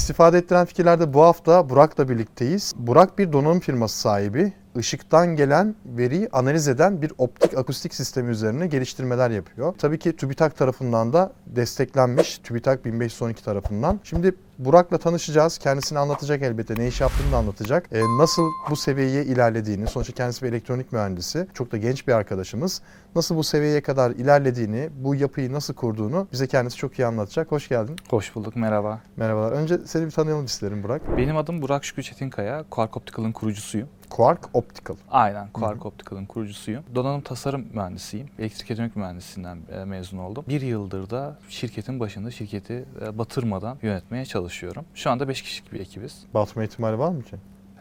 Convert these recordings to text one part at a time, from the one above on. İstifade Ettiren Fikirler'de bu hafta Burak'la birlikteyiz. Burak bir donanım firması sahibi. Işıktan gelen veriyi analiz eden bir optik akustik sistemi üzerine geliştirmeler yapıyor. Tabii ki TÜBİTAK tarafından da desteklenmiş. TÜBİTAK 1512 tarafından. Şimdi Burak'la tanışacağız. Kendisini anlatacak elbette. Ne iş yaptığını da anlatacak. Nasıl bu seviyeye ilerlediğini, sonuçta kendisi bir elektronik mühendisi. Çok da genç bir arkadaşımız. Nasıl bu seviyeye kadar ilerlediğini, bu yapıyı nasıl kurduğunu bize kendisi çok iyi anlatacak. Hoş geldin. Hoş bulduk. Merhaba. Merhabalar. Önce seni bir tanıyalım isterim Burak. Benim adım Burak Şükrü Çetinkaya. Quark Optical'ın kurucusuyum. Quark Optical. Aynen, Quark Optical'ın kurucusuyum. Donanım tasarım mühendisiyim. Elektrik elektronik mühendisliğinden mezun oldum. Bir yıldır da şirketin başında, şirketi batırmadan yönetmeye çalışıyorum. Şu anda 5 kişilik bir ekibiz. Batma ihtimali var mı ki?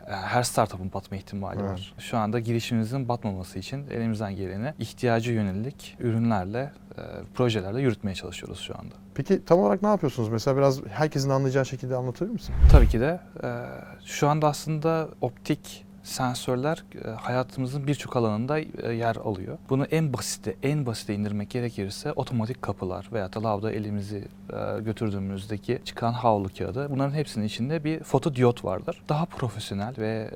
Her startup'ın batma ihtimali var. Şu anda girişimimizin batmaması için elimizden geleni ihtiyacı yönelik ürünlerle, projelerle yürütmeye çalışıyoruz şu anda. Peki tam olarak ne yapıyorsunuz? Mesela biraz herkesin anlayacağı şekilde anlatabilir misin? Tabii ki de. Şu anda aslında optik sensörler hayatımızın birçok alanında yer alıyor. Bunu en basite indirmek gerekirse otomatik kapılar veya da lavda elimizi götürdüğümüzdeki çıkan havlu kağıdı. Bunların hepsinin içinde bir fotodiyot vardır. Daha profesyonel ve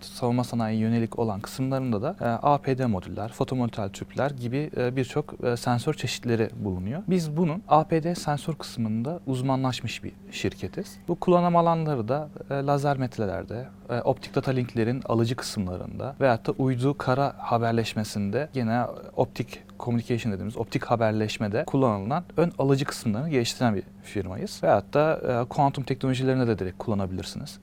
savunma sanayi yönelik olan kısımlarında da APD modüller, fotomonital tüpler gibi birçok sensör çeşitleri bulunuyor. Biz bunun APD sensör kısmında uzmanlaşmış bir şirketiz. Bu kullanım alanları da lazer metrelerde, optik data linklerin alıcı kısımlarında veyahut da uydu kara haberleşmesinde gene optik communication dediğimiz optik haberleşmede kullanılan ön alıcı kısımlarını geliştiren bir firmayız. Veyahut da kuantum teknolojilerine de direkt kullanabilirsiniz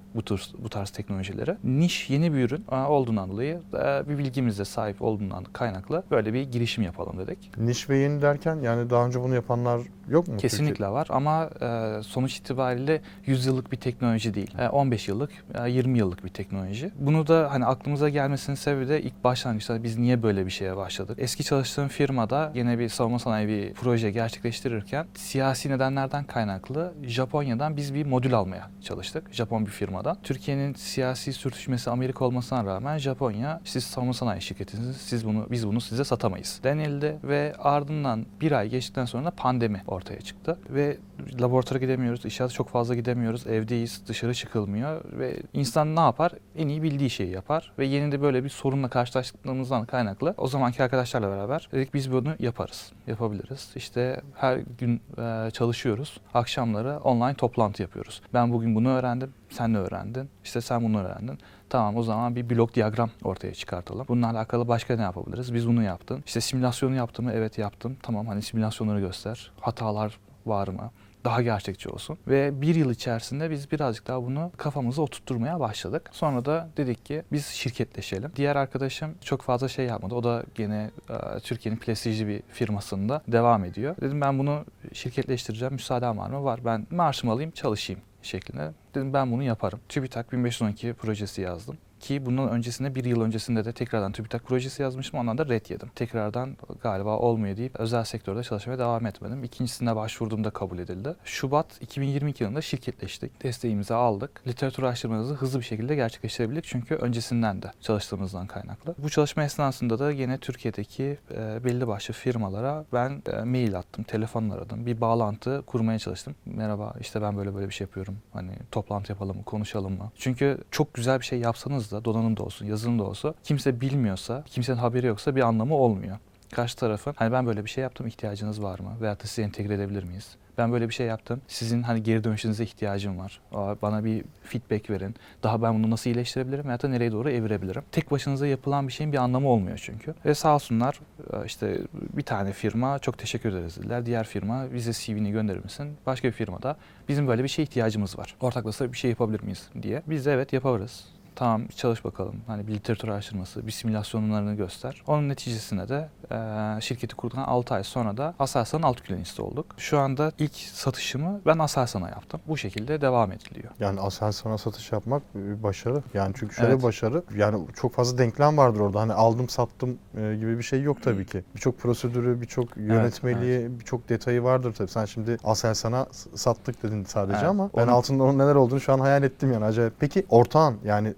bu tarz teknolojileri. Niş yeni bir ürün olduğundan dolayı bir bilgimize sahip olduğundan kaynaklı böyle bir girişim yapalım dedik. Niş ve yeni derken yani daha önce bunu yapanlar yok mu? Kesinlikle var ama sonuç itibariyle 100 yıllık bir teknoloji değil. 15 yıllık, 20 yıllık bir teknoloji. Bunu da hani aklımıza gelmesinin sebebi de ilk başlangıçta biz niye böyle bir şeye başladık? Eski çalıştığım firmada yine bir savunma sanayi bir proje gerçekleştirirken siyasi nedenlerden kaynaklı Japonya'dan biz bir modül almaya çalıştık. Japon bir firmadan. Türkiye'nin siyasi sürtüşmesi Amerika olmasına rağmen Japonya siz savunma sanayi şirketisiniz, biz bunu size satamayız denildi ve ardından bir ay geçtikten sonra pandemi ortaya çıktı ve laboratuvara gidemiyoruz, işe çok fazla gidemiyoruz, evdeyiz, dışarı çıkılmıyor ve insan ne yapar? En iyi bildiği şeyi yapar ve yeni de böyle bir sorunla karşılaştığımızdan kaynaklı o zamanki arkadaşlarla beraber dedik biz bunu yaparız, yapabiliriz. İşte her gün çalışıyoruz, akşamları online toplantı yapıyoruz. Ben bugün bunu öğrendim, sen ne öğrendin, işte sen bunu öğrendin. Tamam o zaman bir blok diyagram ortaya çıkartalım. Bununla alakalı başka ne yapabiliriz? Biz bunu yaptın. İşte simülasyonu yaptım mı? Evet yaptım. Tamam hani simülasyonları göster. Hatalar var mı? Daha gerçekçi olsun. Ve bir yıl içerisinde biz birazcık daha bunu kafamıza oturtturmaya başladık. Sonra da dedik ki biz şirketleşelim. Diğer arkadaşım çok fazla şey yapmadı. O da gene Türkiye'nin prestijli bir firmasında devam ediyor. Dedim ben bunu şirketleştireceğim. Müsaaden var mı? Var. Ben maaşımı alayım çalışayım şeklinde. Dedim ben bunu yaparım. TÜBİTAK 1512 projesi yazdım. Ki bunun öncesinde bir yıl öncesinde de tekrardan TÜBİTAK projesi yazmıştım. Ondan da ret yedim. Tekrardan galiba olmuyor deyip özel sektörde çalışmaya devam etmedim. İkincisine başvurduğumda kabul edildi. Şubat 2022 yılında şirketleştik. Desteğimizi aldık. Literatür araştırmalarımızı hızlı bir şekilde gerçekleştirebildik. Çünkü öncesinden de çalıştığımızdan kaynaklı. Bu çalışma esnasında da yine Türkiye'deki belli başlı firmalara ben mail attım, telefonla aradım. Bir bağlantı kurmaya çalıştım. Merhaba işte ben böyle bir şey yapıyorum. Hani toplantı yapalım mı, konuşalım mı? Çünkü çok güzel bir şey yapsanız da donanım da olsun, yazılım da olsa kimse bilmiyorsa, kimsenin haberi yoksa bir anlamı olmuyor. Karşı tarafın hani ben böyle bir şey yaptım ihtiyacınız var mı? Veyahut da sizi entegre edebilir miyiz? Ben böyle bir şey yaptım. Sizin hani geri dönüşünüze ihtiyacım var. Bana bir feedback verin. Daha ben bunu nasıl iyileştirebilirim veyahut da nereye doğru evirebilirim? Tek başınıza yapılan bir şeyin bir anlamı olmuyor çünkü. Ve sağ olsunlar işte bir tane firma çok teşekkür ederiz dediler. Diğer firma bize CV'ni gönderir misin? Başka bir firmada bizim böyle bir şeye ihtiyacımız var. Ortaklaşa bir şey yapabilir miyiz diye. Biz de evet yaparız. Tamam çalış bakalım. Hani bir literatür araştırması, bir simülasyonlarını göster. Onun neticesinde de şirketi kurduktan 6 ay sonra da Aselsan'ın alt küllenisti olduk. Şu anda ilk satışımı ben Aselsan'a yaptım. Bu şekilde devam ediliyor. Yani Aselsan'a satış yapmak bir başarı. Yani çünkü şöyle evet. Başarı. Yani çok fazla denklem vardır orada. Hani aldım sattım gibi bir şey yok tabii ki. Birçok prosedürü, birçok yönetmeliği, evet. Birçok detayı vardır tabii. Sen şimdi Aselsan'a sattık dedin sadece evet. Ama ben altında onun neler olduğunu şu an hayal ettim yani acayip. Peki ortağın yani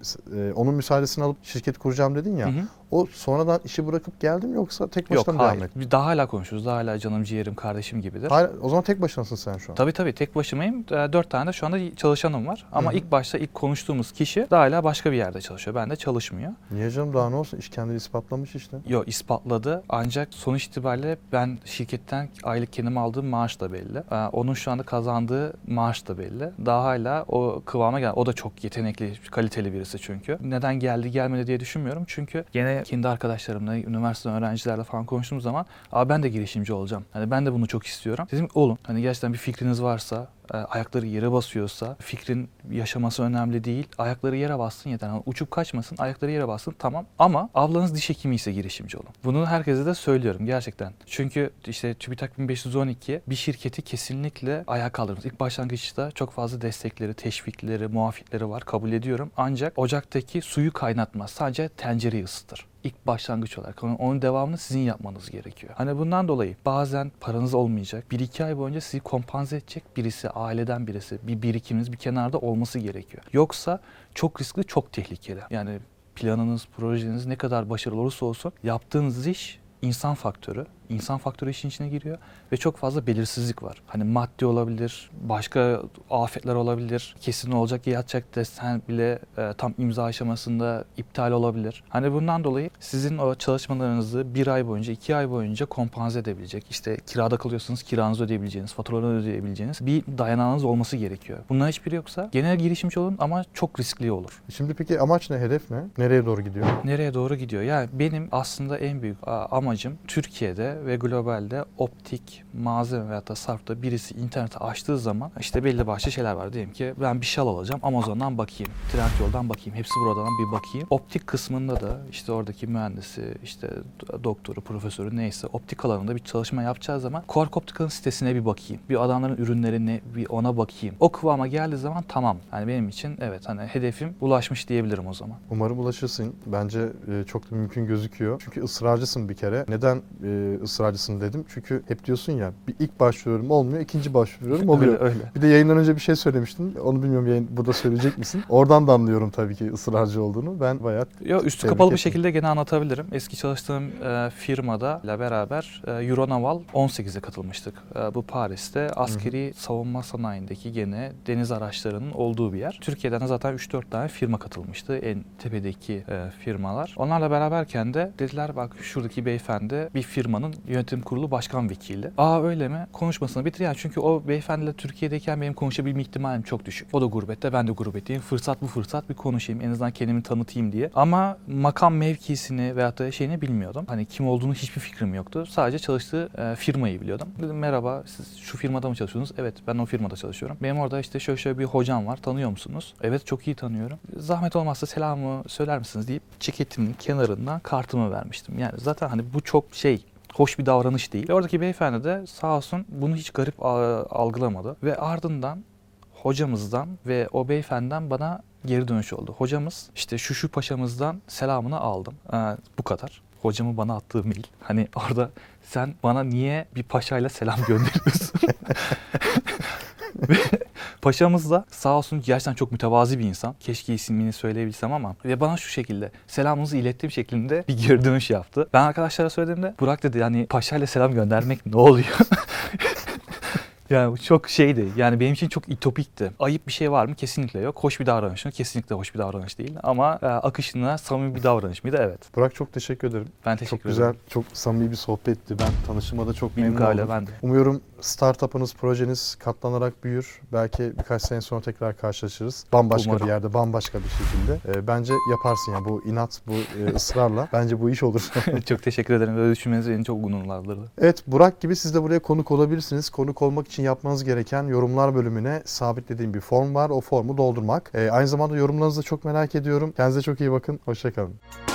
onun müsaadesini alıp şirket kuracağım dedin ya. Hı hı. O sonradan işi bırakıp geldim yoksa tek başına mı devam ettim? Yok, daha hala konuşuruz. Daha hala canım ciğerim, kardeşim gibidir. Hayır, o zaman tek başınasın sen şu an. Tabii tabii tek başımayım. 4 tane de şu anda çalışanım var. Ama ilk başta ilk konuştuğumuz kişi daha hala başka bir yerde çalışıyor. Ben de çalışmıyor. Niye canım, daha ne olsun? İş kendini ispatlamış işte. Yok, ispatladı. Ancak sonuç itibariyle ben şirketten aylık kendim aldığım maaş da belli. Onun şu anda kazandığı maaş da belli. Daha hala o kıvama gel. O da çok yetenekli, kaliteli birisi çünkü. Neden geldi gelmedi diye düşünmüyorum. Çünkü gene kendi arkadaşlarımla, üniversite öğrencilerle falan konuştuğum zaman "Abi ben de girişimci olacağım. Hani ben de bunu çok istiyorum." Dedim oğlum hani gerçekten bir fikriniz varsa, ayakları yere basıyorsa, fikrin yaşaması önemli değil. Ayakları yere bassın yeter. Yani uçup kaçmasın, ayakları yere bassın tamam. Ama ablanız diş hekimi ise girişimci olun. Bunu herkese de söylüyorum gerçekten. Çünkü işte TÜBİTAK 1512 bir şirketi kesinlikle ayağa kaldırmaz. İlk başlangıçta çok fazla destekleri, teşvikleri, muafiyetleri var. Kabul ediyorum. Ancak ocaktaki suyu kaynatmaz. Sadece tencereyi ısıtır. İlk başlangıç olarak. Onun devamını sizin yapmanız gerekiyor. Hani bundan dolayı bazen paranız olmayacak. 1-2 ay boyunca sizi kompanse edecek birisi, aileden birisi, bir birikiminiz bir kenarda olması gerekiyor. Yoksa çok riskli, çok tehlikeli. Yani planınız, projeniz ne kadar başarılı olursa olsun yaptığınız iş insan faktörü. İnsan faktörü işin içine giriyor ve çok fazla belirsizlik var. Hani maddi olabilir, başka afetler olabilir, kesin olacak, yatacak desen bile tam imza aşamasında iptal olabilir. Hani bundan dolayı sizin o çalışmalarınızı 1 ay boyunca, 2 ay boyunca kompanse edebilecek, işte kirada kalıyorsanız kiranızı ödeyebileceğiniz, faturalarını ödeyebileceğiniz bir dayanağınız olması gerekiyor. Bunların hiçbiri yoksa genel girişimci olun ama çok riskli olur. Şimdi peki amaç ne, hedef ne? Nereye doğru gidiyor? Nereye doğru gidiyor? Yani benim aslında en büyük amacım Türkiye'de ve globalde optik, malzeme veyahut da sarfta birisi internete açtığı zaman işte belli başlı şeyler var. Diyelim ki ben bir şal alacağım, Amazon'dan bakayım, Trendyol'dan bakayım, hepsi buradan bir bakayım. Optik kısmında da işte oradaki mühendisi, işte doktoru, profesörü neyse optik alanında bir çalışma yapacağı zaman Quark Optical'ın sitesine bir bakayım. Bir adamların ürünlerini bir ona bakayım. O kıvama geldiği zaman tamam. Yani benim için evet hani hedefim ulaşmış diyebilirim o zaman. Umarım ulaşırsın. Bence çok da mümkün gözüküyor. Çünkü ısrarcısın bir kere. Neden ısrarcısın dedim. Çünkü hep diyorsun ya bir ilk başvuruyorum olmuyor, ikinci başvuruyorum oluyor. Öyle. Bir de yayından önce bir şey söylemiştin. Onu bilmiyorum burada söyleyecek misin? Oradan da anlıyorum tabii ki ısrarcı olduğunu. Ben bayağı üstü kapalı bir şekilde gene anlatabilirim. Eski çalıştığım firmada ile beraber Euronaval 18'e katılmıştık. Bu Paris'te askeri savunma sanayindeki gene deniz araçlarının olduğu bir yer. Türkiye'den de zaten 3-4 tane firma katılmıştı. En tepedeki firmalar. Onlarla beraberken de dediler bak şuradaki beyefendi bir firmanın yönetim kurulu başkan vekili. Aa öyle mi? Konuşmasını bitir yani çünkü o beyefendiyle Türkiye'deyken benim konuşabilme ihtimalim çok düşük. O da gurbette, ben de gurbetteyim. Fırsat bu fırsat bir konuşayım. En azından kendimi tanıtayım diye. Ama makam mevkisini veyahut da şeyini bilmiyordum. Hani kim olduğunu hiçbir fikrim yoktu. Sadece çalıştığı firmayı biliyordum. Dedim merhaba siz şu firmada mı çalışıyorsunuz? Evet ben o firmada çalışıyorum. Benim orada işte şöyle bir hocam var. Tanıyor musunuz? Evet çok iyi tanıyorum. Zahmet olmazsa selamı söyler misiniz deyip ceketimin kenarından kartımı vermiştim. Yani zaten hani bu çok hoş bir davranış değil. Oradaki beyefendi de sağ olsun bunu hiç garip algılamadı. Ve ardından hocamızdan ve o beyefendiden bana geri dönüş oldu. Hocamız işte şu paşamızdan selamını aldım. Bu kadar. Hocamın bana attığı mail. Hani orada sen bana niye bir paşayla selam gönderiyorsun? Paşamız da sağ olsun gerçekten çok mütevazi bir insan. Keşke ismini söyleyebilsem ama. Ve bana şu şekilde selamınızı ilettiğim şeklinde bir geri dönüş yaptı. Ben arkadaşlara söylediğimde Burak dedi yani paşayla selam göndermek ne oluyor? Yani çok şeydi. Yani benim için çok ütopikti. Ayıp bir şey var mı? Kesinlikle yok. Hoş bir davranış mı? Kesinlikle hoş bir davranış değil. Ama akışına samimi bir davranış mıydı? Evet. Burak çok teşekkür ederim. Ben teşekkür ederim. Çok güzel, çok samimi bir sohbetti. Ben tanışmada çok memnun oldum. Ben de. Umuyorum startup'ınız, projeniz katlanarak büyür. Belki birkaç sene sonra tekrar karşılaşırız. Bambaşka bir yerde, bambaşka bir şekilde. Bence yaparsın ya bu inat, bu ısrarla. Bence bu iş olur. Çok teşeür ederim. Böyle düşünmeniz beni çok onurlandırdı. Evet, Burak gibi siz de buraya konuk olabilirsiniz. Konuk olmak için yapmanız gereken yorumlar bölümüne sabitlediğim bir form var. O formu doldurmak. Aynı zamanda yorumlarınızı çok merak ediyorum. Kendinize çok iyi bakın. Hoşça kalın.